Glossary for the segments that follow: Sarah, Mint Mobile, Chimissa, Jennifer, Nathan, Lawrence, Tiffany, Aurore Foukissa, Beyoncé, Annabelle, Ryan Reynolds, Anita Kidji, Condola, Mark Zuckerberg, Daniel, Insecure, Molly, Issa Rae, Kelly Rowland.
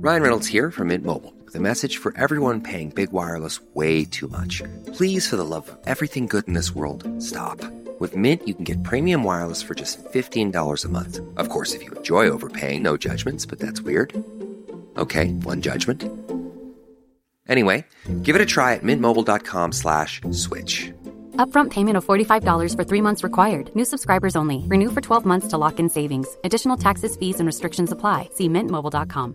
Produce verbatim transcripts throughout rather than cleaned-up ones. Ryan Reynolds here from Mint Mobile with a message for everyone paying big wireless way too much. Please, for the love of everything good in this world, stop. With Mint, you can get premium wireless for just fifteen dollars a month. Of course, if you enjoy overpaying, no judgments, but that's weird. Okay, one judgment. Anyway, give it a try at mintmobile.com slash switch. Upfront payment of forty-five dollars for three months required. New subscribers only. Renew for twelve months to lock in savings. Additional taxes, fees, and restrictions apply. See mint mobile dot com.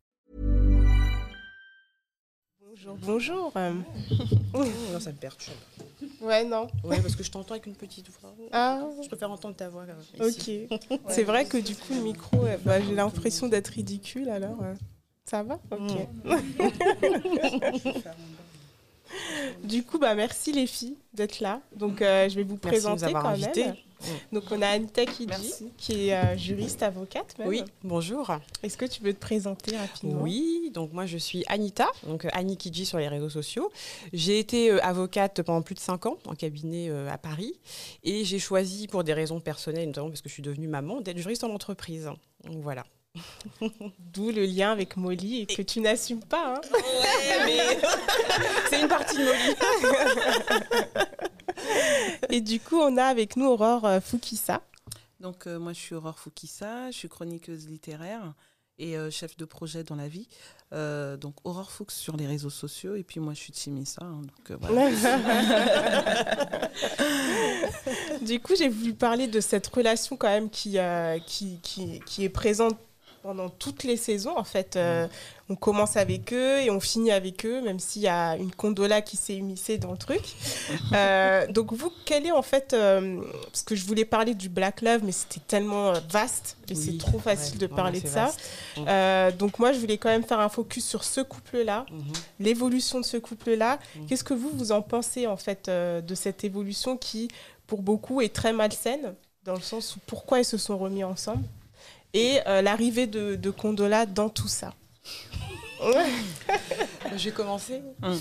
Bonjour, bonjour. Non, ça me perturbe. Ouais, non. Ouais, parce que je t'entends avec une petite voix. Ah. Je préfère entendre ta voix. Là, ici. Ok. Ouais. C'est vrai que du coup, le micro, bah, j'ai l'impression d'être ridicule, alors ça va ? Ok. Mmh. Du coup, bah, merci les filles d'être là. Donc, euh, je vais vous merci présenter quand invité. Même. Donc, on a Anita Kidji, merci. Qui est euh, juriste avocate. Même. Oui, bonjour. Est-ce que tu veux te présenter rapidement ? Oui, donc moi je suis Anita, donc Annie Kidji sur les réseaux sociaux. J'ai été euh, avocate pendant plus de cinq ans en cabinet euh, à Paris et j'ai choisi pour des raisons personnelles, notamment parce que je suis devenue maman, d'être juriste en entreprise. Donc voilà. D'où le lien avec Molly et que tu n'assumes pas. Hein. Ouais, mais c'est une partie de Molly. Et du coup, on a avec nous Aurore Foukissa. Donc, euh, moi, je suis Aurore Foukissa, je suis chroniqueuse littéraire et euh, chef de projet dans la vie. Euh, donc, Aurore Foukissa sur les réseaux sociaux. Et puis, moi, je suis Chimissa. Hein, donc, euh, voilà. Du coup, j'ai voulu parler de cette relation quand même qui, euh, qui, qui, qui est présente pendant toutes les saisons, en fait. Euh, on commence avec eux et on finit avec eux, même s'il y a une Condola qui s'est immiscée dans le truc. Euh, donc, vous, quel est en fait... Euh, parce que je voulais parler du Black Love, mais c'était tellement vaste et oui, c'est trop facile ouais, de parler ouais, de ça. Euh, donc, moi, je voulais quand même faire un focus sur ce couple-là, mm-hmm. l'évolution de ce couple-là. Mm-hmm. Qu'est-ce que vous, vous en pensez, en fait, euh, de cette évolution qui, pour beaucoup, est très malsaine, dans le sens où pourquoi ils se sont remis ensemble ? Et euh, l'arrivée de, de Condola dans tout ça. Je vais commencer. Mm.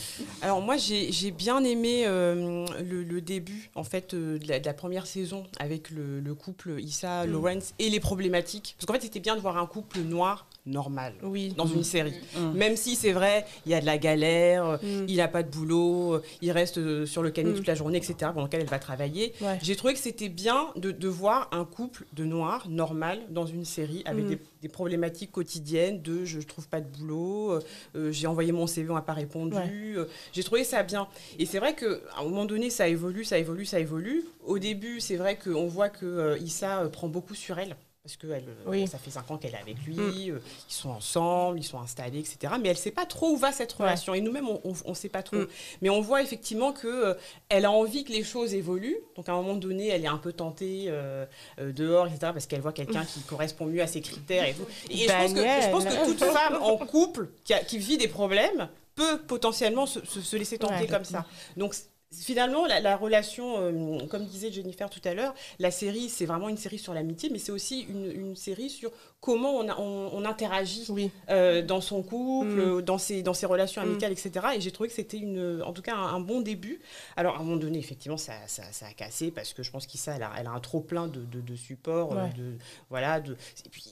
Alors moi, j'ai, j'ai bien aimé euh, le, le début en fait, euh, de, la, de la première saison avec le, le couple Issa, mm. Lawrence et les problématiques. Parce qu'en fait, c'était bien de voir un couple noir normal oui. dans mm. une série. Mm. Même si, c'est vrai, il y a de la galère, mm. il n'a pas de boulot, il reste sur le canapé mm. toute la journée, et cetera, pendant laquelle elle va travailler. Ouais. J'ai trouvé que c'était bien de, de voir un couple de noirs normal dans une série avec mm. des, des problématiques quotidiennes de « je ne trouve pas de boulot euh, »,« j'ai envoyé mon C V, on n'a pas répondu ouais. ». J'ai trouvé ça bien. Et c'est vrai qu'à un moment donné, ça évolue, ça évolue, ça évolue. Au début, c'est vrai qu'on voit que euh, Issa euh, prend beaucoup sur elle. Parce que elle, oui. ça fait cinq ans qu'elle est avec lui, mm. euh, ils sont ensemble, ils sont installés, et cetera. Mais elle ne sait pas trop où va cette relation. Ouais. Et nous-mêmes, on ne sait pas trop. Mm. Mais on voit effectivement qu'elle euh, a envie que les choses évoluent. Donc, à un moment donné, elle est un peu tentée euh, euh, dehors, et cetera. Parce qu'elle voit quelqu'un mm. qui correspond mieux à ses critères et tout. Et Daniel. je pense que, je pense que toute femme en couple qui, a, qui vit des problèmes peut potentiellement se, se, se laisser tenter ouais, comme ça. Donc, finalement, la, la relation, euh, comme disait Jennifer tout à l'heure, la série, c'est vraiment une série sur l'amitié, mais c'est aussi une, une série sur comment on, a, on, on interagit oui. euh, dans son couple, mmh. dans, ses, dans ses relations amicales, mmh. et cetera. Et j'ai trouvé que c'était une, en tout cas un, un bon début. Alors, à un moment donné, effectivement, ça, ça, ça a cassé, parce que je pense qu'Issa, elle a, elle a un trop-plein de, de, de support. Ouais. De, voilà, de, et puis...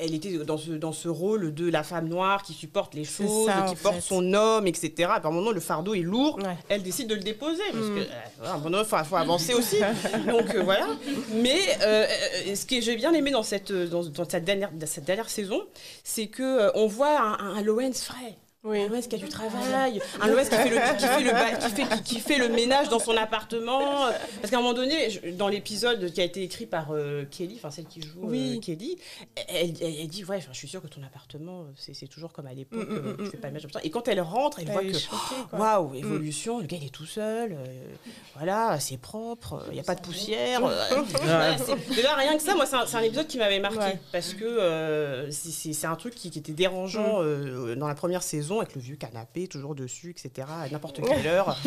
Elle était dans ce, dans ce rôle de la femme noire qui supporte les choses, ça, qui porte fait. son homme, et cetera. Par un moment, le fardeau est lourd. Ouais. Elle décide de le déposer. Parce mm. que, à un moment, il faut avancer aussi. Donc, euh, voilà. Mais euh, ce que j'ai bien aimé dans cette, dans, dans cette, dernière, dans cette dernière saison, c'est qu'on euh, voit un, un Lawrence frais. Oui. L'O S qui a du travail, un L'O S qui fait le, qui fait le, qui fait, qui, qui fait le ménage dans son appartement. Parce qu'à un moment donné, je, dans l'épisode qui a été écrit par euh, Kelly, enfin celle qui joue oui. euh, Kelly, elle, elle, elle dit ouais, je suis sûre que ton appartement, c'est, c'est toujours comme à l'époque, mm, euh, tu mm, fais pas le ménage. Et quand elle rentre, elle, elle voit que waouh, wow, évolution, mm. le gars il est tout seul, euh, voilà, c'est propre, il euh, n'y a pas de poussière. Euh, ouais, c'est, déjà rien que ça, moi c'est un, c'est un épisode qui m'avait marqué ouais. parce que euh, c'est, c'est, c'est un truc qui, qui était dérangeant mm. euh, dans la première saison. Avec le vieux canapé, toujours dessus, et cetera, à n'importe quelle heure.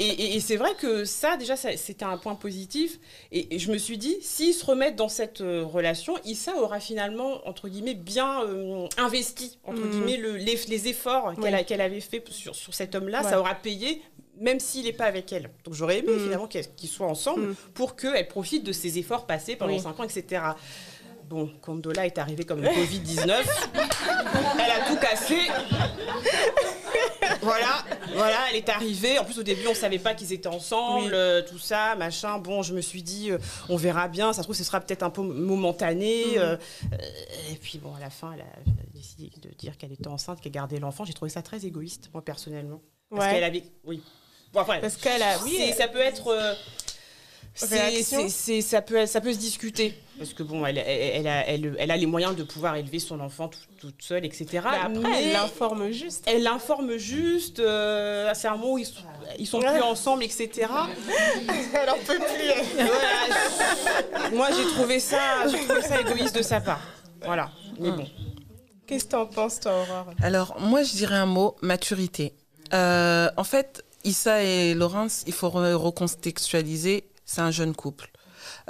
Et, et, et c'est vrai que ça, déjà, ça, c'était un point positif. Et, et je me suis dit, s'ils se remettent dans cette euh, relation, Issa aura finalement, entre guillemets, bien euh, investi, entre mmh. guillemets, le, les, les efforts qu'elle, oui. qu'elle avait fait sur, sur cet homme-là. Ouais. Ça aura payé, même s'il n'est pas avec elle. Donc j'aurais aimé, mmh. finalement, qu'ils soient ensemble mmh. pour qu'elle profite de ses efforts passés pendant oui. cinq ans, et cetera. Bon, Condola est arrivée comme le covid dix-neuf. Elle a tout cassé. Voilà, voilà, elle est arrivée. En plus, au début, on ne savait pas qu'ils étaient ensemble, oui. euh, tout ça, machin. Bon, je me suis dit, euh, on verra bien. Ça se trouve, ce sera peut-être un peu momentané. Mm-hmm. euh, et puis, bon, à la fin, elle a décidé de dire qu'elle était enceinte, qu'elle gardait l'enfant. J'ai trouvé ça très égoïste, moi, personnellement. Parce ouais. qu'elle avait... Oui. Bon, après, parce qu'elle a... Oui, et ça peut être... Euh, C'est, c'est, c'est, ça, peut, ça peut se discuter. Parce que bon, elle, elle, elle, a, elle, elle a les moyens de pouvoir élever son enfant tout, toute seule, et cetera. Mais après, Mais elle l'informe juste. Elle l'informe juste. Euh, c'est un moment où ils sont, ils sont plus ensemble, et cetera. Elle en peut plus. Voilà. Moi, j'ai trouvé ça, j'ai trouvé ça égoïste de sa part. Voilà. Mais bon. Qu'est-ce que t'en penses, toi, Aurore ? Alors, moi, je dirais un mot, maturité. Euh, en fait, Issa et Lawrence, il faut recontextualiser. C'est un jeune couple.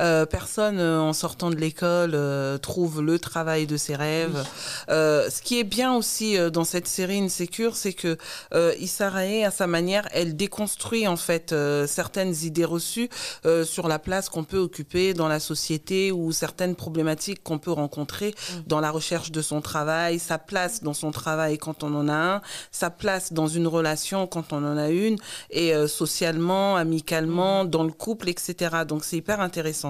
Euh, personne, euh, en sortant de l'école, euh, trouve le travail de ses rêves. Euh, ce qui est bien aussi euh, dans cette série Insecure, c'est que euh, Issa Rae, à sa manière, elle déconstruit en fait euh, certaines idées reçues euh, sur la place qu'on peut occuper dans la société ou certaines problématiques qu'on peut rencontrer dans la recherche de son travail, sa place dans son travail quand on en a un, sa place dans une relation quand on en a une, et euh, socialement, amicalement, dans le couple, et cetera. Donc c'est hyper intéressant.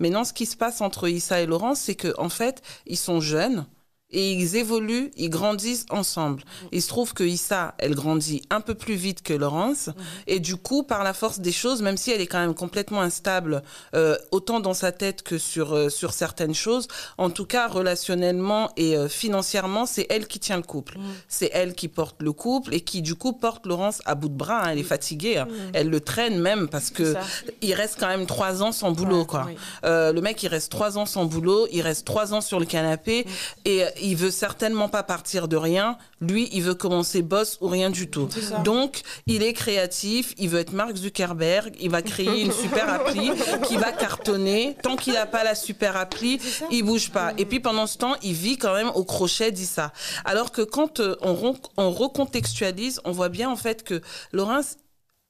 Maintenant, ce qui se passe entre Issa et Lawrence, c'est que en fait, ils sont jeunes et ils évoluent, ils grandissent ensemble. Il se trouve que Issa, elle grandit un peu plus vite que Lawrence, et du coup, par la force des choses, même si elle est quand même complètement instable, euh, autant dans sa tête que sur euh, sur certaines choses, en tout cas relationnellement et euh, financièrement, c'est elle qui tient le couple, mmh. c'est elle qui porte le couple et qui du coup porte Lawrence à bout de bras. Hein, elle est fatiguée, hein. mmh. elle le traîne même parce que il reste quand même trois ans sans boulot, ouais, quoi. Oui. Euh, le mec, il reste trois ans sans boulot, il reste trois ans sur le canapé mmh. et il veut certainement pas partir de rien. Lui, il veut commencer boss ou rien du tout. Donc, il est créatif. Il veut être Mark Zuckerberg. Il va créer une super appli qui va cartonner. Tant qu'il n'a pas la super appli, il bouge pas. Et puis, pendant ce temps, il vit quand même au crochet d'Issa. Alors que quand on, on recontextualise, on voit bien en fait que Lawrence...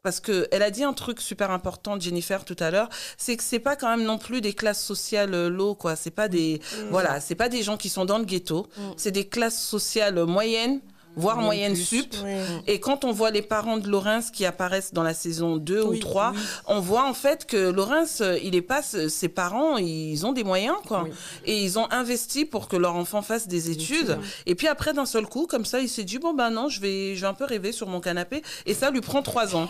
Parce qu'elle a dit un truc super important, Jennifer, tout à l'heure, c'est que ce n'est pas quand même non plus des classes sociales low, quoi. Ce n'est pas, mmh. voilà, c'est pas des gens qui sont dans le ghetto. Mmh. C'est des classes sociales moyennes, voire Bien moyenne plus. Sup. Oui. Et quand on voit les parents de Lawrence qui apparaissent dans la saison deux oui, ou trois, oui. on voit en fait que Lawrence, il est pas, ses parents, ils ont des moyens, quoi. Oui. Et ils ont investi pour que leur enfant fasse des études. Oui. Et puis après, d'un seul coup, comme ça, il s'est dit, bon ben non, je vais, je vais un peu rêver sur mon canapé. Et ça lui prend trois ans.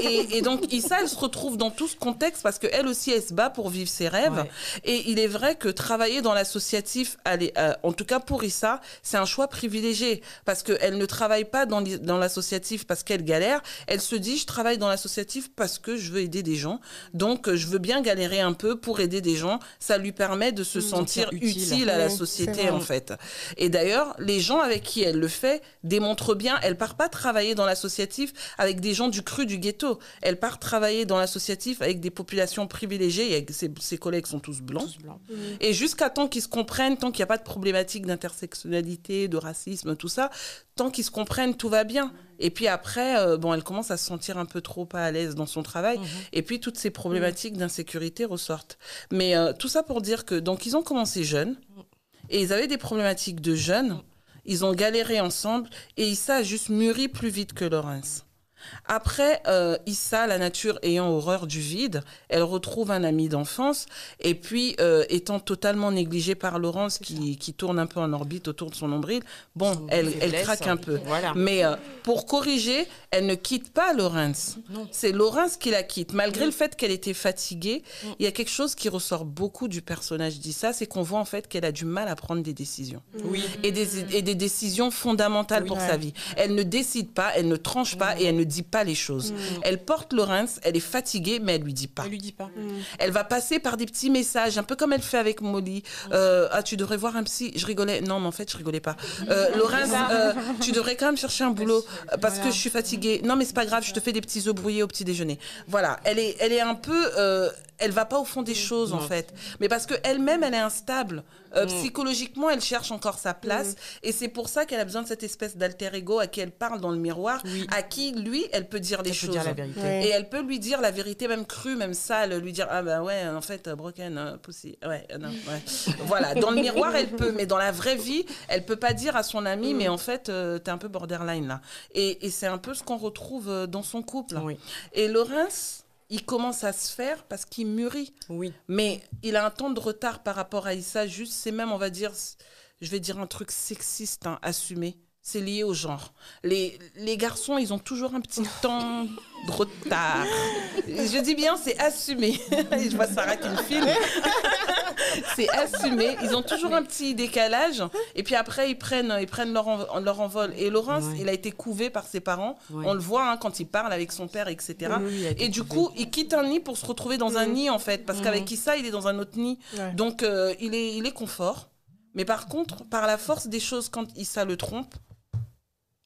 et, et, et donc, Issa, elle se retrouve dans tout ce contexte parce qu'elle aussi, elle se bat pour vivre ses rêves. Ouais. Et il est vrai que travailler dans l'associatif, elle est, euh, en tout cas pour Issa, c'est un choix privilégié. Parce qu'elle ne travaille pas dans, dans l'associatif parce qu'elle galère. Elle se dit, je travaille dans l'associatif parce que je veux aider des gens. Donc, je veux bien galérer un peu pour aider des gens. Ça lui permet de se mmh, sentir utile, utile à la société, en fait. Et d'ailleurs, les gens avec qui elle le fait démontrent bien. Elle part pas travailler dans l'associatif avec des gens du cru du ghetto. Elle part travailler dans l'associatif avec des populations privilégiées. Et ses, ses collègues sont tous blancs. Tous blancs. Mmh. Et jusqu'à tant qu'ils se comprennent, tant qu'il n'y a pas de problématique d'intersectionnalité, de racisme, tout ça, tant qu'ils se comprennent, tout va bien. Et puis après, euh, bon, elle commence à se sentir un peu trop pas à l'aise dans son travail. Mmh. Et puis, toutes ces problématiques mmh. d'insécurité ressortent. Mais euh, tout ça pour dire que, donc, ils ont commencé jeunes. Et ils avaient des problématiques de jeunes. Ils ont galéré ensemble. Et Issa a juste mûri plus vite que Lawrence. Après, euh, Issa, la nature ayant horreur du vide, elle retrouve un ami d'enfance et puis euh, étant totalement négligée par Lawrence qui, qui tourne un peu en orbite autour de son nombril, bon, son elle, elle blesse, craque hein. un peu. Voilà. Mais euh, pour corriger, elle ne quitte pas Lawrence. Non. C'est Lawrence qui la quitte. Malgré oui. le fait qu'elle était fatiguée, oui. il y a quelque chose qui ressort beaucoup du personnage d'Issa, c'est qu'on voit en fait qu'elle a du mal à prendre des décisions. Oui. Et, des, et des décisions fondamentales oui, pour ouais. sa vie. Elle ne décide pas, elle ne tranche pas oui. et elle ne dit pas les choses. Mmh. Elle porte Lawrence, elle est fatiguée, mais elle lui dit pas. Elle lui dit pas. Mmh. Elle va passer par des petits messages, un peu comme elle fait avec Molly. Euh, ah, tu devrais voir un psy. Je rigolais. Non, mais en fait, je rigolais pas. Euh, Lawrence, euh, tu devrais quand même chercher un boulot parce voilà. que je suis fatiguée. Non, mais c'est pas grave, je te fais des petits œufs brouillés au petit déjeuner. Voilà. Elle est, elle est un peu. Euh, elle va pas au fond des choses non. en fait, mais parce que elle-même elle est instable euh, psychologiquement, elle cherche encore sa place mm. et c'est pour ça qu'elle a besoin de cette espèce d'alter ego à qui elle parle dans le miroir, oui. à qui lui elle peut dire elle les peut choses dire la vérité. Ouais. Et elle peut lui dire la vérité même crue, même sale, lui dire ah ben bah ouais en fait broken euh, pussy ouais euh, non ouais voilà dans le miroir elle peut, mais dans la vraie vie elle peut pas dire à son ami mm. mais en fait euh, t'es un peu borderline là et, et c'est un peu ce qu'on retrouve dans son couple oui. et Lawrence il commence à se faire parce qu'il mûrit. Oui. Mais il a un temps de retard par rapport à Issa. Juste, c'est même, on va dire, je vais dire un truc sexiste, hein, assumé. C'est lié au genre. Les, les garçons, ils ont toujours un petit temps de retard. Je dis bien, c'est assumé. Je vois Sarah qui me filme. C'est assumé. Ils ont toujours un petit décalage. Et puis après, ils prennent, ils prennent leur, env- leur envol. Et Lawrence, ouais. il a été couvé par ses parents. Ouais. On le voit hein, quand il parle avec son père, et cetera. Oui, et du coup, il quitte un nid pour se retrouver dans mmh. un nid, en fait. Parce mmh. qu'avec Issa, il est dans un autre nid. Ouais. Donc, euh, il est, il est confort. Mais par contre, par la force des choses, quand Issa le trompe,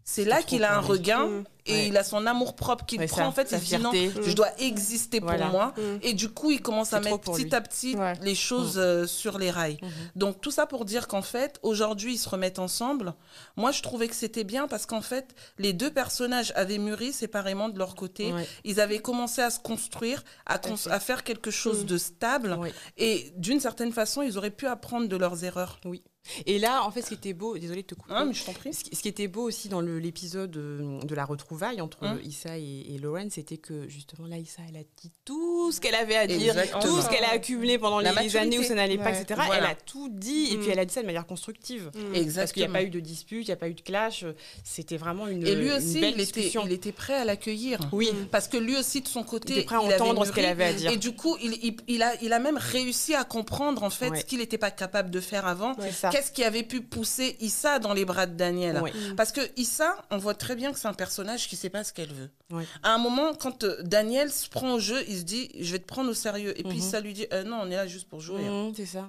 c'est là qu'il a un regain mmh. et ouais. il a son amour-propre qu'il ouais, prend. Ça, en fait, il se dit non, mmh. je dois exister pour voilà. moi. Mmh. Et du coup, il commence c'est à mettre petit lui. à petit ouais. les choses mmh. euh, sur les rails. Mmh. Donc, tout ça pour dire qu'en fait, aujourd'hui, ils se remettent ensemble. Moi, je trouvais que c'était bien parce qu'en fait, les deux personnages avaient mûri séparément de leur côté. Ouais. Ils avaient commencé à se construire, à, cons- à faire quelque chose mmh. de stable. Ouais. Et d'une certaine façon, ils auraient pu apprendre de leurs erreurs. Oui. Et là, en fait, ce qui était beau, désolée de te couper, ah, mais je t'en prie. Ce qui était beau aussi dans le, l'épisode de, de la retrouvaille entre hum. Issa et, et Lawrence, c'était que justement là, Issa, elle a dit tout ce qu'elle avait à dire, exactement. Tout ce qu'elle a accumulé pendant les, les années où ça n'allait ouais. pas, et cetera. Voilà. Elle a tout dit, et hum. puis elle a dit ça de manière constructive. Hum. Exactement. Parce qu'il n'y a pas eu de dispute, il n'y a pas eu de clash. C'était vraiment une belle discussion. Et lui aussi, il était, il était prêt à l'accueillir. Oui. Parce que lui aussi, de son côté, il était prêt à entendre ce qu'elle avait à dire. Et du coup, il, il, il, a, il a même réussi à comprendre en fait ouais. ce qu'il n'était pas capable de faire avant. Ouais. Qu'est-ce qui avait pu pousser Issa dans les bras de Daniel oui. Parce que Issa, on voit très bien que c'est un personnage qui ne sait pas ce qu'elle veut. Oui. À un moment, quand Daniel se prend au jeu, il se dit, je vais te prendre au sérieux. Et mm-hmm. puis Issa lui dit, euh, non, on est là juste pour jouer. Mm-hmm, hein. C'est ça.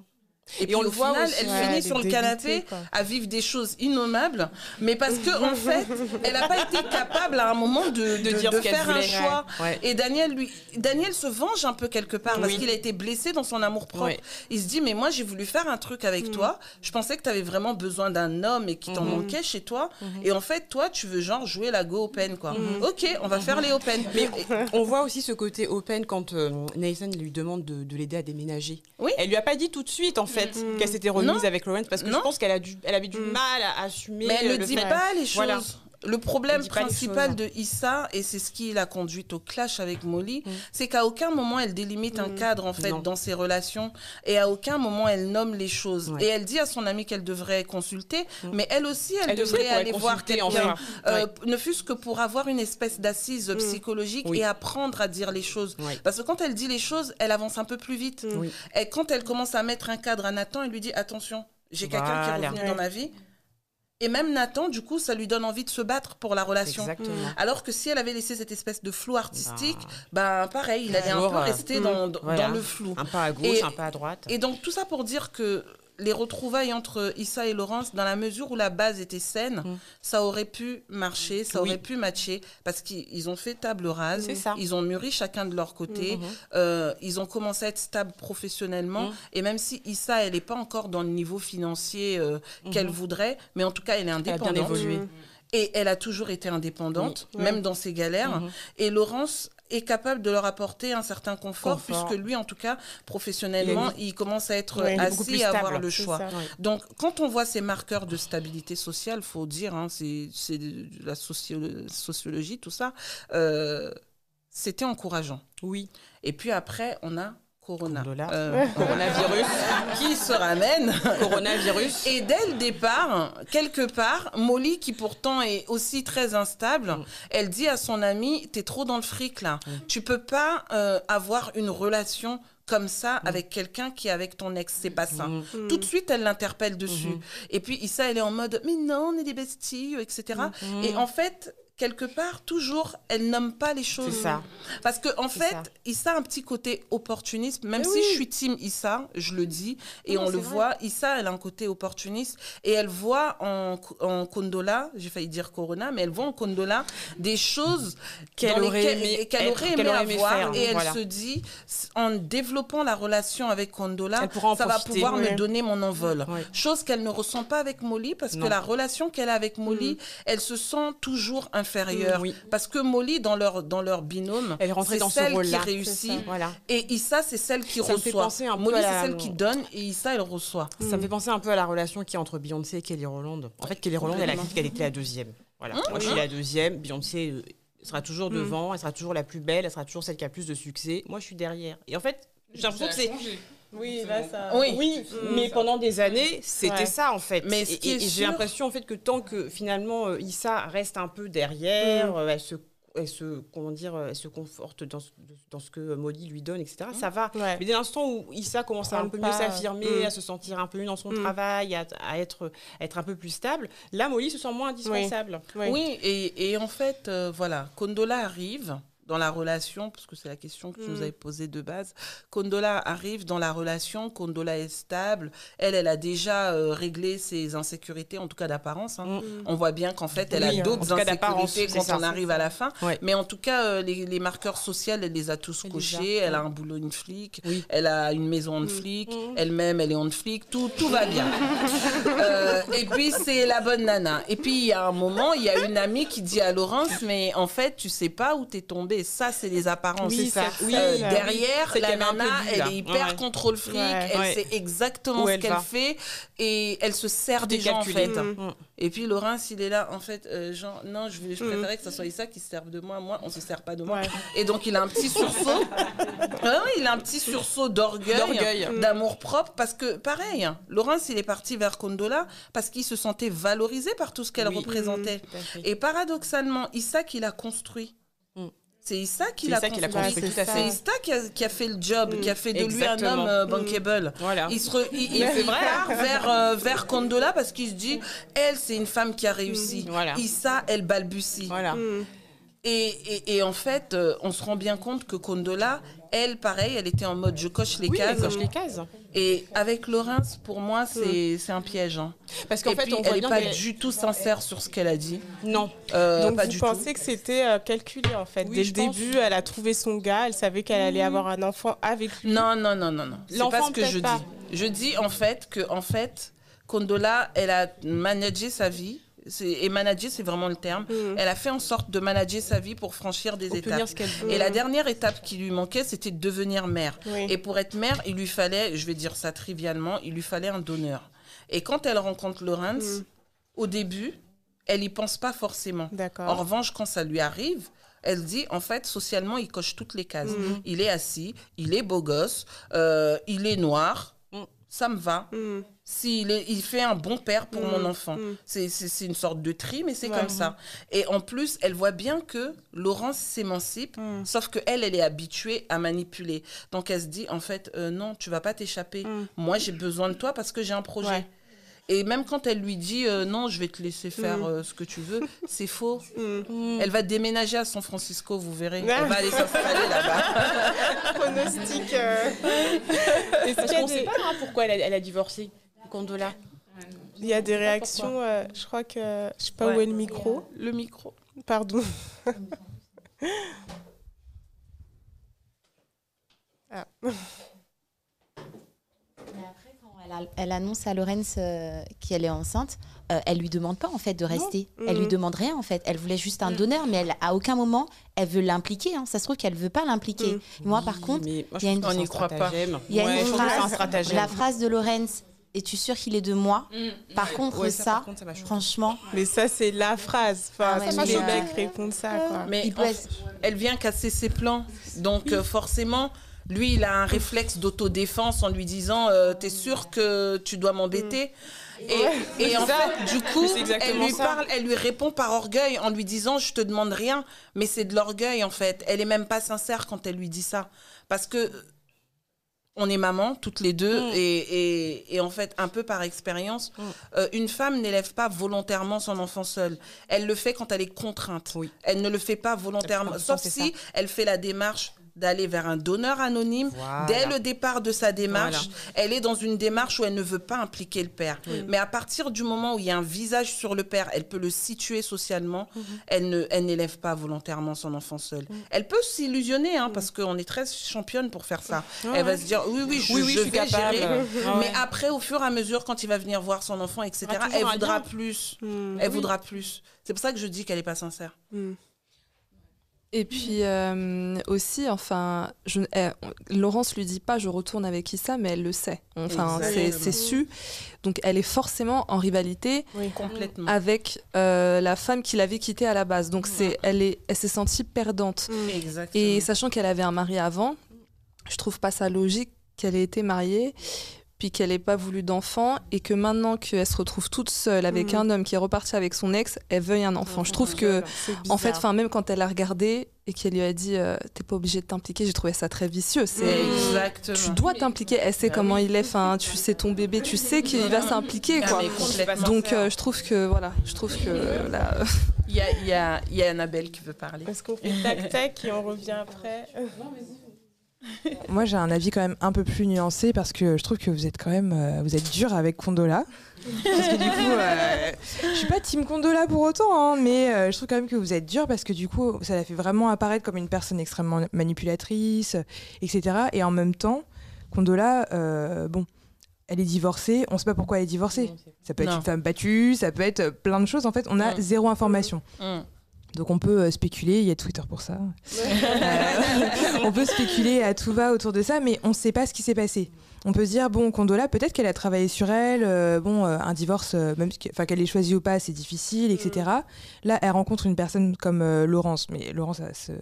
Et, et puis on au le final, voit aussi, elle ouais, finit sur le canapé quoi. À vivre des choses innommables, mais parce qu'en en fait, elle n'a pas été capable à un moment de, de, de, dire de faire voulait, un choix. Ouais. Et Daniel, lui, Daniel se venge un peu quelque part oui. parce qu'il a été blessé dans son amour-propre. Oui. Il se dit, mais moi, j'ai voulu faire un truc avec mmh. toi. Je pensais que tu avais vraiment besoin d'un homme et qu'il t'en mmh. manquait chez toi. Mmh. Et en fait, toi, tu veux genre jouer la go open. Quoi. Mmh. OK, on va mmh. faire les open. Mais on voit aussi ce côté open quand euh, Nathan lui demande de, de l'aider à déménager. Oui. Elle lui a pas dit tout de suite, en fait. Mmh. qu'elle s'était remise non. avec Lawrence parce que non. je pense qu'elle a du, elle avait du mmh. mal à assumer. Mais elle ne le dit fait. pas les choses. Voilà. Le problème principal de Issa, et c'est ce qui l'a conduite au clash avec Molly, mmh. c'est qu'à aucun moment elle délimite mmh. un cadre en fait non. dans ses relations, et à aucun moment elle nomme les choses. Ouais. Et elle dit à son amie qu'elle devrait consulter, mmh. mais elle aussi elle, elle devrait aller voir quelqu'un, enfin. euh, ouais. ne fût-ce que pour avoir une espèce d'assise psychologique mmh. oui. et apprendre à dire les choses. Ouais. Parce que quand elle dit les choses, elle avance un peu plus vite. Mmh. Oui. Et quand elle commence à mettre un cadre à Nathan, elle lui dit attention, j'ai voilà. quelqu'un qui est revenu ouais. dans ma vie. Et même Nathan, du coup, ça lui donne envie de se battre pour la relation. Exactement. Alors que si elle avait laissé cette espèce de flou artistique, ah. ben pareil, il allait un peu rester mmh. dans, dans, voilà. dans le flou. Un pas à gauche, et, un pas à droite. Et donc tout ça pour dire que les retrouvailles entre Issa et Lawrence, dans la mesure où la base était saine, mmh. ça aurait pu marcher, ça oui. aurait pu matcher, parce qu'ils ont fait table rase, mmh. ils ont mûri chacun de leur côté, mmh. euh, ils ont commencé à être stables professionnellement, mmh. et même si Issa, elle n'est pas encore dans le niveau financier euh, mmh. qu'elle voudrait, mais en tout cas, elle est indépendante. Elle a bien évolué. Mmh. Et elle a toujours été indépendante, oui. même oui. dans ses galères. Mmh. Et Lawrence... est capable de leur apporter un certain confort, confort. Puisque lui, en tout cas, professionnellement, il, est... il commence à être ouais, assis à avoir le choix. Ça, ouais. Donc, quand on voit ces marqueurs de stabilité sociale, il faut dire, hein, c'est, c'est de la socio- sociologie, tout ça, euh, c'était encourageant. Oui. Et puis après, on a... Corona, euh, coronavirus qui se ramène, coronavirus. Et dès le départ, quelque part, Molly, qui pourtant est aussi très instable, mm. elle dit à son amie, t'es trop dans le fric là, mm. tu peux pas euh, avoir une relation comme ça mm. avec quelqu'un qui est avec ton ex, c'est pas ça. Mm. Tout de suite, elle l'interpelle dessus. Mm. Et puis Issa, elle est en mode, mais non, on est des besties, et cetera. Mm. Et en fait... quelque part, toujours, elle nomme pas les choses. C'est ça. Parce qu'en fait, ça. Issa a un petit côté opportuniste, même mais si oui. je suis team Issa, je le dis, et non, on le vrai. voit, Issa, elle a un côté opportuniste, et elle voit en, en Condola, j'ai failli dire Corona, mais elle voit en Condola des choses qu'elle aurait aimé, qu'elle être, aurait aimé qu'elle avoir, faire, et elle voilà. se dit, en développant la relation avec Condola, ça va profiter, pouvoir oui. me donner mon envol. Oui. Chose qu'elle ne ressent pas avec Molly, parce non. que la relation qu'elle a avec Molly, mmh. elle se sent toujours inférieure. Oui. Parce que Molly, dans leur, dans leur binôme, elle c'est dans celle ce qui réussit. Ça, voilà. Et Issa, c'est celle qui ça reçoit. Molly, c'est la... celle qui donne et Issa, elle reçoit. Ça mmh. me fait penser un peu à la relation qui est entre Beyoncé et Kelly Rowland. En fait, Kelly Rowland, elle a dit qu'elle était la deuxième. Voilà. Mmh. Moi, je suis la deuxième. Beyoncé sera toujours mmh. devant, elle sera toujours la plus belle, elle sera toujours celle qui a plus de succès. Moi, je suis derrière. Et en fait, j'ai l'impression que c'est... Oui, là, ça... oui, oui mais ça. pendant des années, c'était ouais. ça en fait. Mais et, et, et j'ai l'impression en fait que tant que finalement Issa reste un peu derrière, mm. elle se, elle se, comment dire, elle se conforte dans, dans ce que Molly lui donne, et cetera. Mm. Ça va. Ouais. Mais dès l'instant où Issa commence à un peu pas, mieux s'affirmer, mm. à se sentir un peu mieux dans son mm. travail, à, à être, à être un peu plus stable, là Molly se sent moins indispensable. Oui, oui. oui et, et en fait, euh, voilà, Condola arrive. Dans la relation, parce que c'est la question que tu mmh. nous avais posée de base, Condola arrive dans la relation, Condola est stable, elle, elle a déjà euh, réglé ses insécurités, en tout cas d'apparence. Hein. Mmh. On voit bien qu'en fait, elle oui, a d'autres insécurités quand ça, on arrive ça. à la fin. Ouais. Mais en tout cas, euh, les, les marqueurs sociaux, elle les a tous cochés. Elle a un boulot de flic, oui. elle a une maison en mmh. flic, mmh. elle-même, elle est en flic, tout, tout va bien. euh, et puis, c'est la bonne nana. Et puis, il y a un moment, il y a une amie qui dit à Lawrence, mais en fait, tu sais pas où t'es tombée. Ça, c'est les apparences. Oui, ça. Oui, euh, oui. Derrière, c'est la nana, elle là. est hyper ouais. contrôle fric. Ouais. Elle ouais. sait exactement où ce qu'elle va. fait et elle se sert des gens, en fait. Mmh. Mmh. Et puis, Lawrence, il est là, en fait, euh, genre, non, je, je préférais mmh. que ce soit Issa qui se serve de moi. Moi, on ne se sert pas de moi. Ouais. Et donc, il a un petit sursaut. hein, il a un petit sursaut d'orgueil, d'orgueil. Mmh. d'amour propre. Parce que, pareil, Lawrence, il est parti vers Condola parce qu'il se sentait valorisé par tout ce qu'elle oui. représentait. Mmh. Et paradoxalement, Issa qui l'a construit. Mmh. C'est Issa qui l'a construit. construit. C'est, c'est Issa qui a, qui a fait le job, mmh. qui a fait de Exactement. lui un homme euh, bankable. Mmh. Voilà. Il se re, il, il c'est vrai. part vers, euh, vers Condola parce qu'il se dit, elle, c'est une femme qui a réussi. Mmh. Voilà. Issa, elle balbutie. Voilà. Mmh. Et, et, et en fait, euh, on se rend bien compte que Condola, elle, pareil, elle était en mode je coche les oui, cases. Elle coche les cases. Et avec Lawrence, pour moi, c'est, mmh. c'est un piège. Hein. Parce qu'en et fait, puis, on voit elle n'est pas qu'elle... du tout sincère sur ce qu'elle a dit. Non. Euh, Donc, pas vous du pensez tout. que c'était euh, calculé, en fait. Oui, dès le pense. début, elle a trouvé son gars, elle savait qu'elle mmh. allait avoir un enfant avec lui. Non, non, non, non. non. C'est pas ce que je pas. dis. Je dis, en fait, que en fait, Condola, elle a managé sa vie. C'est, et manager, c'est vraiment le terme. Mmh. Elle a fait en sorte de manager sa vie pour franchir des Obtenir étapes. Ce qu'elle veut. Et la dernière étape qui lui manquait, c'était de devenir mère. Oui. Et pour être mère, il lui fallait, je vais dire ça trivialement, il lui fallait un donneur. Et quand elle rencontre Lawrence, mmh. au début, elle n'y pense pas forcément. D'accord. En revanche, quand ça lui arrive, elle dit, en fait, socialement, il coche toutes les cases. Mmh. Il est assis, il est beau gosse, euh, il est noir, mmh. ça me va. Mmh. S'il est, il fait un bon père pour mmh, mon enfant. Mmh. C'est, c'est, c'est une sorte de tri, mais c'est ouais, comme mmh. ça. Et en plus, elle voit bien que Lawrence s'émancipe, mmh. sauf qu'elle, elle est habituée à manipuler. Donc, elle se dit, en fait, euh, non, tu vas pas t'échapper. Mmh. Moi, j'ai besoin de toi parce que j'ai un projet. Ouais. Et même quand elle lui dit euh, « Non, je vais te laisser faire mmh. euh, ce que tu veux », c'est faux. Mmh. Elle va déménager à San Francisco, vous verrez. Elle va aller s'installer là-bas. Pronostic. Euh... Est-ce qu'on ne sait pas hein, pourquoi elle a, elle a divorcé, Condola. Il y a des réactions, euh, je crois que... Je ne sais pas ouais. où est le micro. Le micro. Pardon. ah. elle, a, elle annonce à Lawrence euh, qu'elle est enceinte, euh, elle lui demande pas en fait de rester. Mmh. Elle lui demande rien en fait. Elle voulait juste un mmh. donneur, mais elle, à aucun moment elle veut l'impliquer. Hein. Ça se trouve qu'elle veut pas l'impliquer. Mmh. Moi par oui, contre, il y a une on n'y croit pas. Il y a ouais, une phrase, un la phrase de Lawrence. Es-tu sûre qu'il est de moi? mmh. Par contre, ouais, ça, ça, par contre, ça m'a choqué. Franchement. Mais ça, c'est la phrase. Enfin, ah ouais, tous les mecs répondent ça. Quoi. Mais il en, être... elle vient casser ses plans. Donc, oui. euh, forcément, lui, il a un réflexe d'autodéfense en lui disant euh, t'es sûre que tu dois m'embêter? mmh. Et, ouais, et en fait, du coup, elle lui ça. parle, elle lui répond par orgueil en lui disant je te demande rien. Mais c'est de l'orgueil, en fait. Elle est même pas sincère quand elle lui dit ça. Parce que. On est maman, toutes les deux, mmh. et, et, et en fait, un peu par expérience, mmh. euh, une femme n'élève pas volontairement son enfant seule. Elle le fait quand elle est contrainte. Oui. Elle ne le fait pas volontairement, sauf si elle fait la démarche d'aller vers un donneur anonyme. Voilà. Dès le départ de sa démarche, voilà. elle est dans une démarche où elle ne veut pas impliquer le père. Mmh. Mais à partir du moment où il y a un visage sur le père, elle peut le situer socialement, mmh. elle ne, elle n'élève pas volontairement son enfant seul. Mmh. Elle peut s'illusionner, hein, mmh. parce qu'on est très championne pour faire ça. Mmh. Elle va se dire, oui, oui, je, oui, oui, je, je suis capable. Gérer. Mais après, au fur et à mesure, quand il va venir voir son enfant, et cetera, ah, elle voudra plus. Mmh. Elle oui. voudra plus. C'est pour ça que je dis qu'elle n'est pas sincère. Mmh. Et puis euh, aussi, enfin, je, elle, Lawrence lui dit pas je retourne avec Issa, mais elle le sait. Enfin, c'est, c'est su. Donc elle est forcément en rivalité oui, complètement. avec euh, la femme qui l'avait quittée à la base. Donc ouais. c'est, elle est, elle s'est sentie perdante. Exactement. Et sachant qu'elle avait un mari avant, je trouve pas ça logique qu'elle ait été mariée, puis qu'elle n'ait pas voulu d'enfant, et que maintenant qu'elle se retrouve toute seule avec mmh. un homme qui est reparti avec son ex, elle veuille un enfant. Je trouve que, en fait, fin, même quand elle a regardé et qu'elle lui a dit euh, « t'es pas obligée de t'impliquer », j'ai trouvé ça très vicieux. Exactement. Tu dois t'impliquer, elle sait comment il est, fin, tu sais ton bébé, tu sais qu'il va s'impliquer. Quoi. Donc euh, je trouve que, voilà, je trouve que euh, là... Il y a, y, a, y a Annabelle qui veut parler. Parce qu'on fait tac-tac et on revient après. Moi, j'ai un avis quand même un peu plus nuancé parce que je trouve que vous êtes quand même euh, vous êtes dur avec Condola. Parce que du coup, euh, je suis pas team Condola pour autant, hein, mais euh, je trouve quand même que vous êtes dur parce que du coup, ça la fait vraiment apparaître comme une personne extrêmement manipulatrice, et cetera. Et en même temps, Condola, euh, bon, elle est divorcée. On sait pas pourquoi elle est divorcée. Ça peut être non. une femme battue, ça peut être plein de choses. En fait, on a mm. zéro information. Mm. Donc on peut euh, spéculer, il y a Twitter pour ça. euh, on peut spéculer à tout va autour de ça, mais on ne sait pas ce qui s'est passé. On peut se dire, bon, Condola, peut-être qu'elle a travaillé sur elle, euh, bon, euh, un divorce, euh, même qu'elle l'ait choisi ou pas, c'est difficile, et cetera. Mm. Là, elle rencontre une personne comme euh, Lawrence, mais Lawrence, à ce,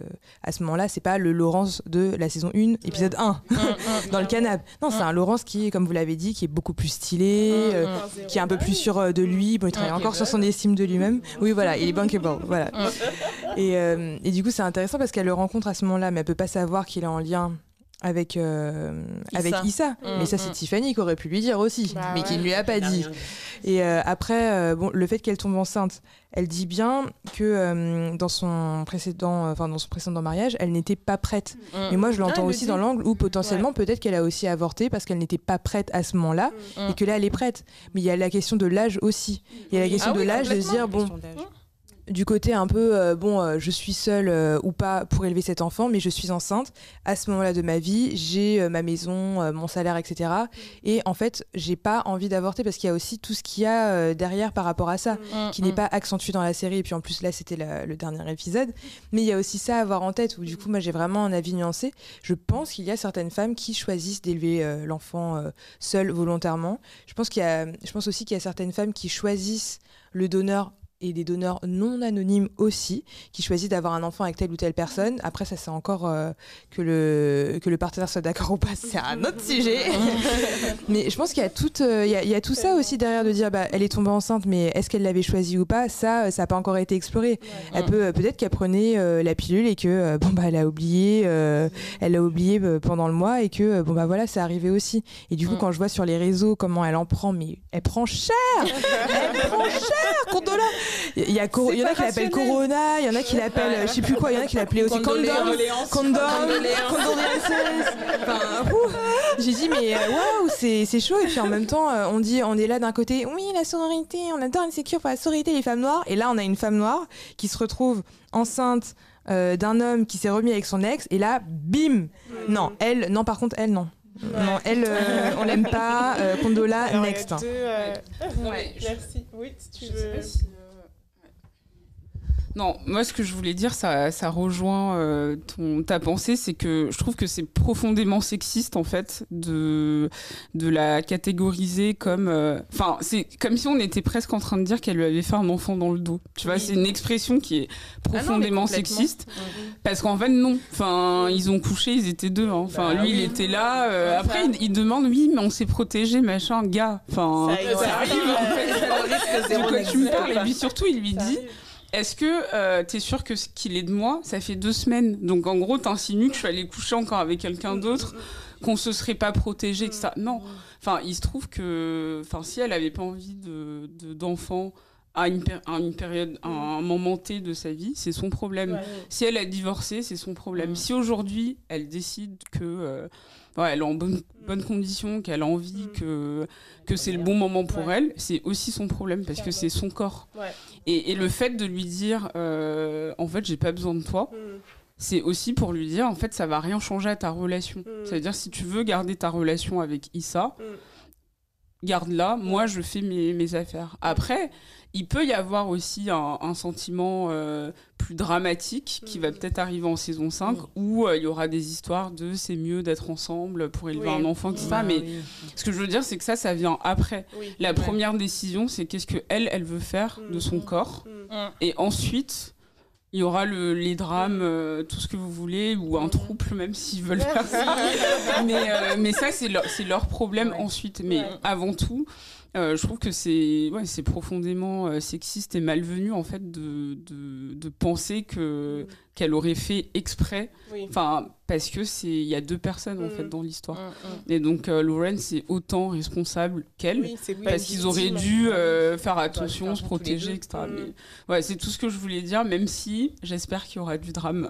à ce moment-là, c'est pas le Lawrence de la saison un, épisode ouais. un, mm, mm, dans mm, le canapé. Non, mm. c'est un Lawrence qui, comme vous l'avez dit, qui est beaucoup plus stylé, mm, euh, mm, qui est un peu plus sûr euh, de lui, bon, il travaille okay, encore sur son estime de lui-même. Oui, voilà, il est bankable, voilà. Mm. Et, euh, et du coup, c'est intéressant parce qu'elle le rencontre à ce moment-là, mais elle peut pas savoir qu'il est en lien... avec, euh, Issa. avec Issa. Mmh, mais ça, c'est mmh. Tiffany qui aurait pu lui dire aussi, bah mais ouais. qui ne lui a pas dit. Et euh, après, euh, bon, le fait qu'elle tombe enceinte, elle dit bien que euh, dans, son précédent, enfin, dans son précédent mariage, elle n'était pas prête. Mmh. Mais moi, je l'entends ah, aussi le dans l'angle où potentiellement, ouais. peut-être qu'elle a aussi avorté parce qu'elle n'était pas prête à ce moment-là mmh. et que là, elle est prête. Mais il y a la question de l'âge aussi. Il y a la question ah, de oui, l'âge de se dire... bon. Du côté un peu, euh, bon, euh, je suis seule euh, ou pas pour élever cet enfant, mais je suis enceinte. À ce moment-là de ma vie, j'ai euh, ma maison, euh, mon salaire, et cetera. Et en fait, j'ai pas envie d'avorter parce qu'il y a aussi tout ce qu'il y a euh, derrière par rapport à ça, mmh, qui mmh. n'est pas accentué dans la série. Et puis en plus, là, c'était la, le dernier épisode. Mais il y a aussi ça à avoir en tête où du coup, moi, j'ai vraiment un avis nuancé. Je pense qu'il y a certaines femmes qui choisissent d'élever euh, l'enfant euh, seule volontairement. Je pense, qu'il y a, je pense aussi qu'il y a certaines femmes qui choisissent le donneur et des donneurs non anonymes aussi, qui choisissent d'avoir un enfant avec telle ou telle personne. Après, ça, c'est encore euh, que, le, que le partenaire soit d'accord ou pas, c'est un autre sujet. Mais je pense qu'il y a tout, euh, il y a, il y a tout ça aussi derrière de dire, bah, elle est tombée enceinte, mais est-ce qu'elle l'avait choisi ou pas? Ça, ça n'a pas encore été exploré. Elle peut, euh, peut-être qu'elle prenait euh, la pilule et que, euh, bon, bah, elle a oublié, euh, elle a oublié euh, pendant le mois et que, euh, bon, bah, voilà, c'est arrivé aussi. Et du coup, quand je vois sur les réseaux comment elle en prend, mais elle prend cher! Elle prend cher, Condola! Il y, a cor- y en a qui l'appellent Corona, il y en a qui l'appellent ah, je sais plus quoi, il y en a qui l'appellent aussi Condom, Condom, Condom. Enfin, ouf. J'ai dit mais waouh, c'est, c'est chaud. Et puis en même temps, on dit on est là d'un côté, oui la sororité, on adore Insecure, la sororité les femmes noires. Et là on a une femme noire qui se retrouve enceinte euh, d'un homme qui s'est remis avec son ex. Et là, bim, non, elle, non par contre elle non. Ouais. Non, elle, euh, on l'aime pas. Euh, Condola, alors, next. Deux, euh... ouais. Ouais. Merci. Oui, si tu je veux. Sais pas si... Non, moi ce que je voulais dire, ça, ça rejoint euh, ton, ta pensée, c'est que je trouve que c'est profondément sexiste en fait de, de la catégoriser comme... Enfin, euh, c'est comme si on était presque en train de dire qu'elle lui avait fait un enfant dans le dos. Tu vois, oui. C'est une expression qui est profondément ah non, sexiste, mmh. parce qu'en fait non, enfin, ils ont couché, ils étaient deux, enfin hein, bah, lui oui. il était là, euh, après il, il demande oui mais on s'est protégé machin, gars, enfin ça, ça arrive en fait, du coup tu me parles, et puis surtout il lui dit... Est-ce que euh, t'es sûr que ce qu'il est de moi, ça fait deux semaines. Donc en gros, t'insinues que je suis allée coucher encore avec quelqu'un d'autre, qu'on se serait pas protégé, et cetera. Non. Enfin, il se trouve que, enfin, si elle avait pas envie de, de d'enfant à une, péri- à une période, à un moment T de sa vie, c'est son problème. Ouais, ouais. Si elle a divorcé, c'est son problème. Ouais. Si aujourd'hui, elle décide que, euh, ouais, elle est en bonne, bonne condition, qu'elle a envie, mm. que, que c'est le bon moment pour ouais. elle, c'est aussi son problème parce que c'est son corps. Ouais. Et, et le fait de lui dire, euh, en fait, j'ai pas besoin de toi, mm. c'est aussi pour lui dire, en fait, ça va rien changer à ta relation. Mm. Ça veut dire, si tu veux garder ta relation avec Issa, mm. garde-la, moi, je fais mes, mes affaires. Après, il peut y avoir aussi un, un sentiment euh, plus dramatique qui va peut-être arriver en saison cinq oui. où euh, il y aura des histoires de c'est mieux d'être ensemble pour élever oui. un enfant, et cetera. Ah, mais oui. ce que je veux dire, c'est que ça, ça vient après. Oui. La première ouais. décision, c'est qu'est-ce qu'elle, elle veut faire de son corps. Mmh. Et ensuite... Il y aura le, les drames, euh, tout ce que vous voulez, ou un trouble même s'ils veulent faire ça. mais, euh, mais ça, c'est leur, c'est leur problème ouais. ensuite. Mais ouais. avant tout, euh, je trouve que c'est, ouais, c'est profondément euh, sexiste et malvenu en fait de, de, de penser que, mmh. qu'elle aurait fait exprès. Oui. Enfin, parce que c'est, il y a deux personnes en mmh. fait dans l'histoire. Mmh. Et donc euh, Lawrence est autant responsable qu'elle, oui, c'est parce qu'ils auraient dû euh, faire attention, ouais, se protéger, et cetera. Mmh. Mais, ouais, c'est tout ce que je voulais dire, même si j'espère qu'il y aura du drame.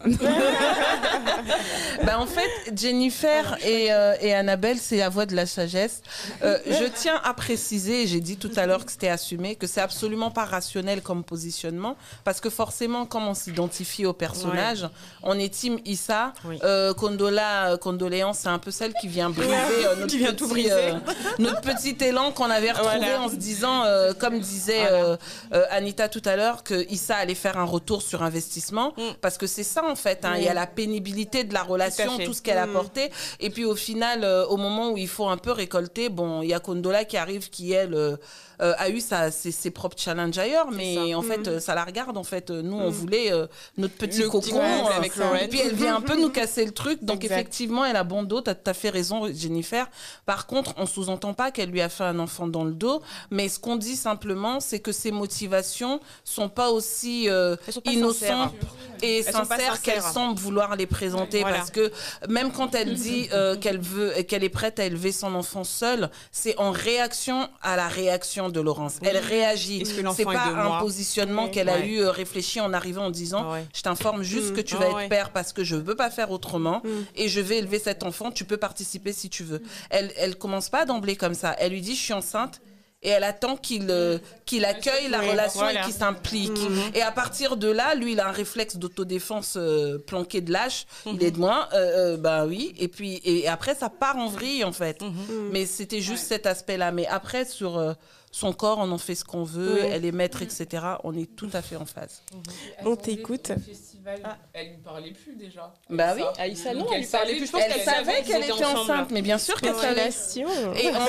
bah, en fait, Jennifer et, euh, et Annabelle, c'est la voix de la sagesse. Euh, je tiens à préciser, j'ai dit tout à l'heure que c'était assumé, que c'est absolument pas rationnel comme positionnement, parce que forcément, comme on s'identifie au personnage, ouais. on est team Issa. Oui. Euh, Condola, condoléance, c'est un peu celle qui vient briser, euh, notre, qui vient petit, tout briser. Euh, notre petit élan qu'on avait retrouvé voilà. en se disant, euh, comme disait voilà. euh, euh, Anita tout à l'heure, que Issa allait faire un retour sur investissement, mm. parce que c'est ça en fait, hein, mm. il y a la pénibilité de la relation, tout, tout ce qu'elle mm. a apporté, et puis au final, euh, au moment où il faut un peu récolter, bon, il y a Condola qui arrive, qui elle euh, euh, a eu sa, ses, ses propres challenges ailleurs, mais en mm. fait, euh, ça la regarde en fait, nous mm. on voulait euh, notre petit le cocon, petit euh, avec euh, et puis elle vient un peu nous casser le truc, donc exact. Effectivement elle a bon dos, t'as tout à fait raison Jennifer, par contre on sous-entend pas qu'elle lui a fait un enfant dans le dos, mais ce qu'on dit simplement c'est que ses motivations sont pas aussi euh, sont pas innocentes sincères. Et sincères, sincères qu'elle semble vouloir les présenter, voilà. parce que même quand elle dit euh, qu'elle veut, qu'elle est prête à élever son enfant seule, c'est en réaction à la réaction de Lawrence, oui. elle réagit, c'est pas un positionnement oui. qu'elle ouais. a eu euh, réfléchi en arrivant en disant ah ouais. je t'informe juste mmh. que tu ah vas ouais. être père parce que je veux pas faire autrement. Mmh. Et je vais élever cet enfant, tu peux participer si tu veux. Mmh. Elle elle commence pas d'emblée comme ça. Elle lui dit je suis enceinte et elle attend qu'il euh, qu'il accueille la oui, relation voilà. et qu'il s'implique. Mmh. Et à partir de là, lui il a un réflexe d'autodéfense euh, planqué de lâche, mmh. il est de moi euh, euh, bah oui et puis et après ça part en vrille en fait. Mmh. Mais c'était juste ouais. cet aspect-là, mais après sur euh, son corps, on en fait ce qu'on veut, oui. elle est maître, et cetera. On est tout à fait en phase. On t'écoute. Ah. Elle ne parlait plus déjà. Bah oui, à Issa, non, elle, elle parlait plus. Je pense elle, qu'elle savait qu'elle était enceinte, ensemble. Mais bien sûr qu'elle savait. Et en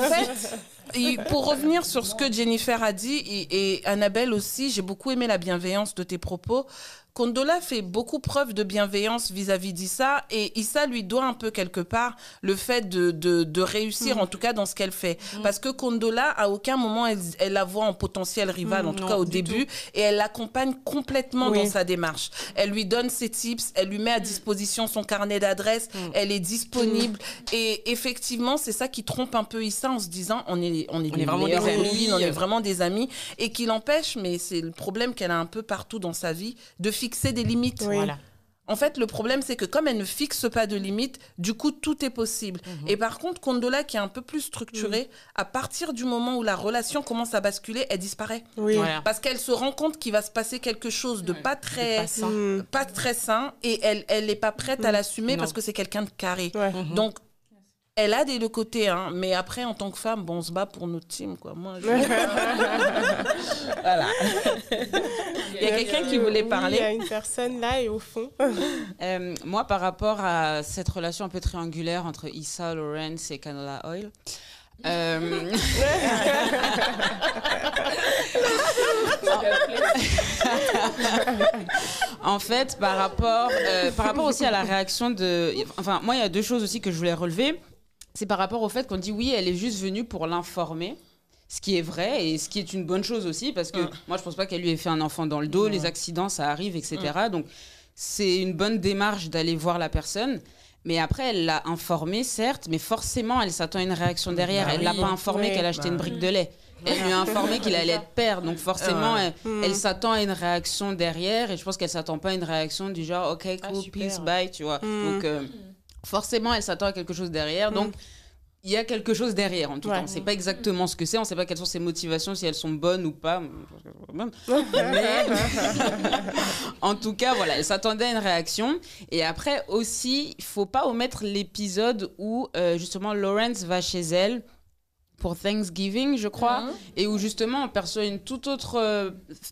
fait, pour revenir sur ce que Jennifer a dit, et, et Annabelle aussi, j'ai beaucoup aimé la bienveillance de tes propos. Condola fait beaucoup preuve de bienveillance vis-à-vis d'Issa et Issa lui doit un peu quelque part le fait de, de, de réussir mmh. en tout cas dans ce qu'elle fait. Mmh. Parce que Condola, à aucun moment, elle, elle la voit en potentiel rival, mmh, en tout non, cas au début, tout. Et elle l'accompagne complètement oui. dans sa démarche. Elle lui donne ses tips, elle lui met à disposition son carnet d'adresses, mmh. elle est disponible mmh. et effectivement, c'est ça qui trompe un peu Issa en se disant on est, on est, on est vraiment des amis, on est vraiment des amis et qui l'empêche, mais c'est le problème qu'elle a un peu partout dans sa vie, de fixer des limites. Oui. Voilà. En fait, le problème, c'est que comme elle ne fixe pas de limites, du coup, tout est possible. Mmh. Et par contre, Condola, qui est un peu plus structurée, mmh. à partir du moment où la relation commence à basculer, elle disparaît. Oui. Voilà. Parce qu'elle se rend compte qu'il va se passer quelque chose de pas très, pas, mmh. pas très sain et elle, elle n'est pas prête mmh. à l'assumer non. parce que c'est quelqu'un de carré. Ouais. Mmh. Donc, Elle a des deux côtés, hein, mais après, en tant que femme, bon, on se bat pour notre team, quoi. Moi, je... voilà. Il y a quelqu'un qui voulait parler. Oui, il y a une personne là et au fond. euh, moi, par rapport à cette relation un peu triangulaire entre Issa, Lawrence et Condola Oil, euh... en fait, par rapport, euh, par rapport aussi à la réaction de... Enfin, moi, il y a deux choses aussi que je voulais relever. C'est par rapport au fait qu'on dit oui, elle est juste venue pour l'informer, ce qui est vrai et ce qui est une bonne chose aussi, parce que mmh. moi, je pense pas qu'elle lui ait fait un enfant dans le dos, mmh. les accidents, ça arrive, et cetera. Mmh. Donc, c'est une bonne démarche d'aller voir la personne. Mais après, elle l'a informée, certes, mais forcément, elle s'attend à une réaction derrière. Bah elle oui, l'a pas informée oui, qu'elle achetait bah une brique oui. de lait. Elle lui a informé qu'il allait être père. Donc forcément, ouais. elle, mmh. elle s'attend à une réaction derrière. Et je pense qu'elle s'attend pas à une réaction du genre « Ok, cool, ah, peace, bye », tu vois. Mmh. Donc euh, mmh. forcément, elle s'attend à quelque chose derrière. Mmh. Donc, il y a quelque chose derrière, en tout ouais. cas. On ne sait pas exactement ce que c'est. On ne sait pas quelles sont ses motivations, si elles sont bonnes ou pas. Mais... en tout cas, voilà, elle s'attendait à une réaction. Et après aussi, il ne faut pas omettre l'épisode où, euh, justement, Lawrence va chez elle pour Thanksgiving, je crois, mmh. et où justement on perçoit une toute autre euh,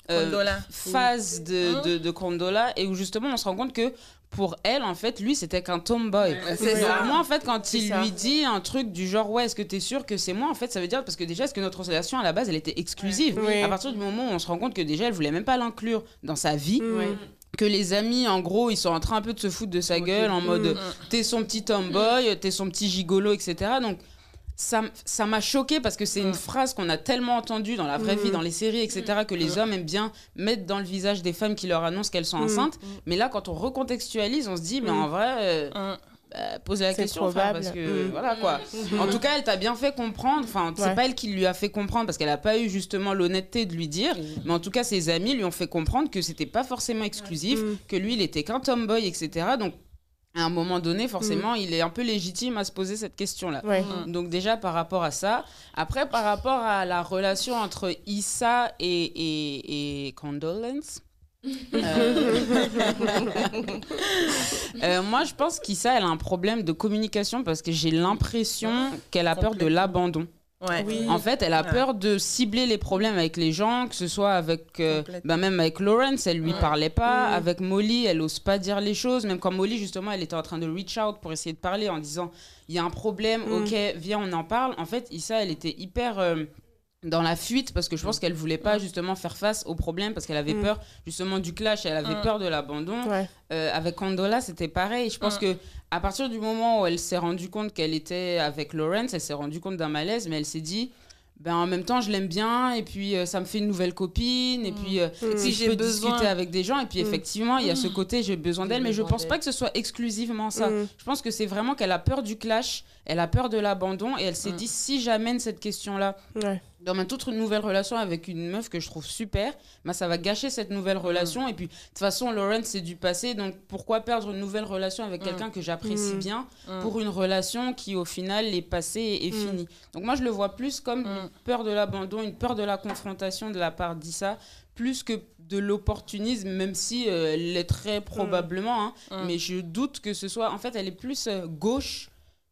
euh, phase de, de, de Condola, et où justement on se rend compte que pour elle, en fait, lui, c'était qu'un tomboy. Ouais. C'est oui. ça. Moi, en fait, quand c'est il ça. lui dit un truc du genre, ouais, est-ce que t'es sûr que c'est moi, en fait, ça veut dire, parce que déjà, est-ce que notre relation, à la base, elle était exclusive ouais. oui. À partir du moment où on se rend compte que déjà, elle voulait même pas l'inclure dans sa vie, mmh. ouais. que les amis, en gros, ils sont en train un peu de se foutre de sa okay. gueule, en mmh. mode, t'es son petit tomboy, mmh. t'es son petit gigolo, et cetera. Donc, Ça, ça m'a choquée parce que c'est une phrase qu'on a tellement entendue dans la vraie mmh. vie, dans les séries, et cetera, que les hommes aiment bien mettre dans le visage des femmes qui leur annoncent qu'elles sont mmh. enceintes. Mmh. Mais là, quand on recontextualise, on se dit, mais en vrai, euh, mmh. bah, posez la c'est question, enfin, parce que mmh. voilà quoi. Mmh. En tout cas, elle t'a bien fait comprendre. Enfin, c'est ouais. pas elle qui lui a fait comprendre parce qu'elle n'a pas eu justement l'honnêteté de lui dire. Mmh. Mais en tout cas, ses amis lui ont fait comprendre que c'était pas forcément exclusif, mmh. que lui, il était qu'un tomboy, et cetera. Donc, à un moment donné, forcément, mmh. il est un peu légitime à se poser cette question-là. Ouais. Mmh. Donc déjà, par rapport à ça. Après, par rapport à la relation entre Issa et, et, et Condolence, euh... euh, moi, je pense qu'Issa, elle a un problème de communication parce que j'ai l'impression qu'elle a peur de l'abandon. Ouais. Oui. En fait, elle a ouais. peur de cibler les problèmes avec les gens, que ce soit avec, euh, bah même avec Lawrence, elle lui ouais. parlait pas, mmh. avec Molly, elle ose pas dire les choses, même quand Molly justement, elle était en train de reach out pour essayer de parler en disant, il y a un problème, mmh. ok, viens, on en parle. En fait, Issa, elle était hyper euh, dans la fuite parce que je pense qu'elle voulait pas justement faire face au problème parce qu'elle avait mmh. peur justement du clash, elle avait mmh. peur de l'abandon. Ouais. Euh, avec Condola, c'était pareil. Je pense mmh. que à partir du moment où elle s'est rendue compte qu'elle était avec Lawrence, elle s'est rendue compte d'un malaise, mais elle s'est dit, ben, en même temps, je l'aime bien, et puis euh, ça me fait une nouvelle copine, et mmh. puis euh, mmh. si je j'ai peux besoin. discuter avec des gens, et puis mmh. effectivement, il y a ce côté, j'ai besoin d'elle, j'ai mais besoin je pense d'elle. pas que ce soit exclusivement ça. Mmh. Je pense que c'est vraiment qu'elle a peur du clash, elle a peur de l'abandon, et elle s'est mmh. dit, si j'amène cette question-là ouais. dans ma toute nouvelle relation avec une meuf que je trouve super, bah, ça va gâcher cette nouvelle relation, mmh. et puis de toute façon, Lawrence, c'est du passé, donc pourquoi perdre une nouvelle relation avec mmh. quelqu'un que j'apprécie mmh. bien mmh. pour une relation qui, au final, est passée et est mmh. finie. Donc moi, je le vois plus comme... Mmh. peur de l'abandon, une peur de la confrontation de la part d'Issa, plus que de l'opportunisme, même si euh, elle l'est très probablement, hein, mmh. mais je doute que ce soit... En fait, elle est plus euh, gauche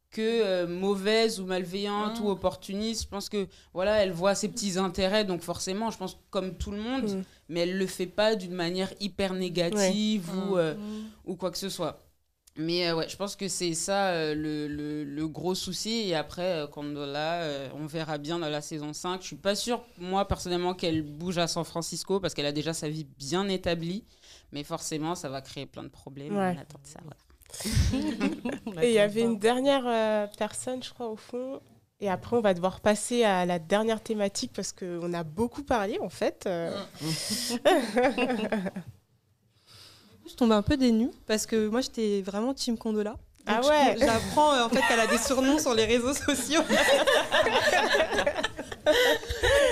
que euh, mauvaise ou malveillante mmh. ou opportuniste. Je pense que, voilà, elle voit ses petits intérêts, donc forcément, je pense comme tout le monde, mmh. mais elle le fait pas d'une manière hyper négative ouais. ou, mmh. Euh, mmh. ou quoi que ce soit. Mais euh, ouais, je pense que c'est ça euh, le, le, le gros souci. Et après, euh, Condola, euh, on verra bien dans la saison cinq. Je ne suis pas sûre, moi, personnellement, qu'elle bouge à San Francisco parce qu'elle a déjà sa vie bien établie. Mais forcément, ça va créer plein de problèmes. Ouais. On attend de ça, voilà. Et il y avait une dernière euh, personne, je crois, au fond. Et après, on va devoir passer à la dernière thématique parce qu'on a beaucoup parlé, en fait. Euh... Je tombe un peu dénue parce que moi j'étais vraiment team Condola. Ah ouais. Je, j'apprends euh, en fait qu'elle a des surnoms sur les réseaux sociaux.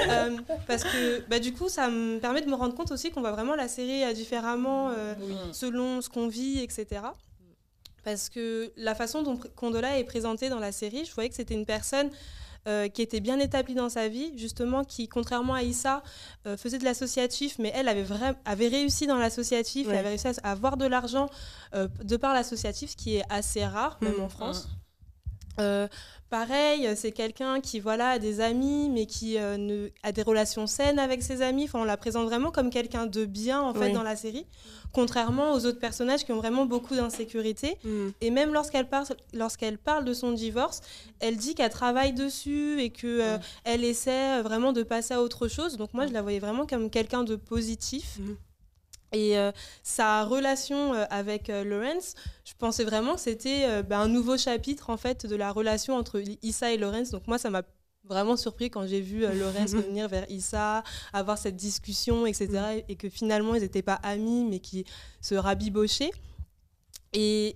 euh, parce que bah, du coup ça me permet de me rendre compte aussi qu'on voit vraiment la série différemment euh, oui. selon ce qu'on vit, et cetera. Parce que la façon dont Condola est présentée dans la série, je voyais que c'était une personne Euh, qui était bien établie dans sa vie, justement, qui, contrairement à Issa, euh, faisait de l'associatif, mais elle avait, vra- avait réussi dans l'associatif, ouais. elle avait réussi à avoir de l'argent euh, de par l'associatif, ce qui est assez rare, même mmh. en France. Euh, pareil, c'est quelqu'un qui voilà, a des amis, mais qui euh, ne, a des relations saines avec ses amis. Enfin, on la présente vraiment comme quelqu'un de bien en fait, oui. dans la série, contrairement aux autres personnages qui ont vraiment beaucoup d'insécurité. Mm. Et même lorsqu'elle parle, lorsqu'elle parle de son divorce, elle dit qu'elle travaille dessus et qu'elle euh, mm. essaie vraiment de passer à autre chose. Donc moi, je la voyais vraiment comme quelqu'un de positif. Mm. Et euh, sa relation euh, avec euh, Lawrence, je pensais vraiment que c'était euh, bah, un nouveau chapitre en fait, de la relation entre Issa et Lawrence. Donc moi, ça m'a vraiment surpris quand j'ai vu euh, Lawrence venir vers Issa, avoir cette discussion, et cetera. Et que finalement, ils n'étaient pas amis, mais qui se rabibochaient. Et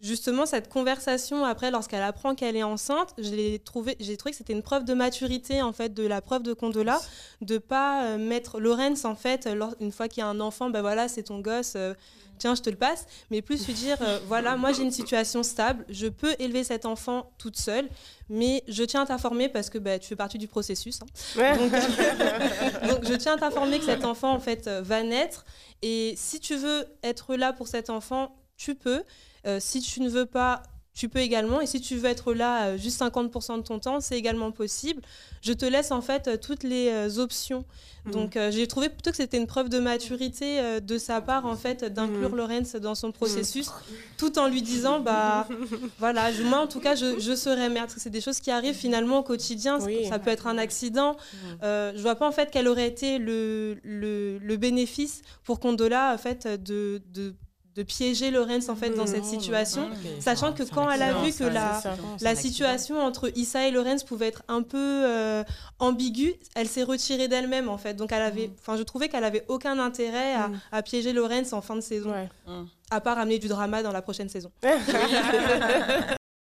justement, cette conversation, après, lorsqu'elle apprend qu'elle est enceinte, je l'ai trouvé, j'ai trouvé que c'était une preuve de maturité, en fait, de la preuve de Condola, de ne pas euh, mettre Lawrence, en fait, lors, une fois qu'il y a un enfant, ben bah voilà, c'est ton gosse, euh, tiens, je te le passe, mais plus lui dire, euh, voilà, moi, j'ai une situation stable, je peux élever cet enfant toute seule, mais je tiens à t'informer, parce que bah, tu fais partie du processus, hein. Ouais. Donc, donc, je tiens à t'informer que cet enfant, en fait, va naître, et si tu veux être là pour cet enfant, tu peux. Euh, si tu ne veux pas, tu peux également. Et si tu veux être là euh, juste cinquante pour cent de ton temps, c'est également possible. Je te laisse en fait euh, toutes les euh, options. Mmh. Donc euh, j'ai trouvé plutôt que c'était une preuve de maturité euh, de sa part en fait d'inclure mmh. Lawrence dans son processus, mmh. tout en lui disant bah voilà, je, moi en tout cas je, je serai mère. Parce que c'est des choses qui arrivent finalement au quotidien. Oui. Ça peut être un accident. Mmh. Euh, je vois pas en fait quel aurait été le le, le bénéfice pour Condola en fait de, de de piéger Lawrence en fait, mmh, dans cette situation, mmh, okay. sachant ah, que quand elle a vu que la, la situation entre Issa et Lawrence pouvait être un peu euh, ambiguë, elle s'est retirée d'elle-même en fait. Donc elle avait, enfin, mmh. je trouvais qu'elle avait aucun intérêt à, mmh. à piéger Lawrence en fin de saison, ouais. mmh. à part amener du drama dans la prochaine saison.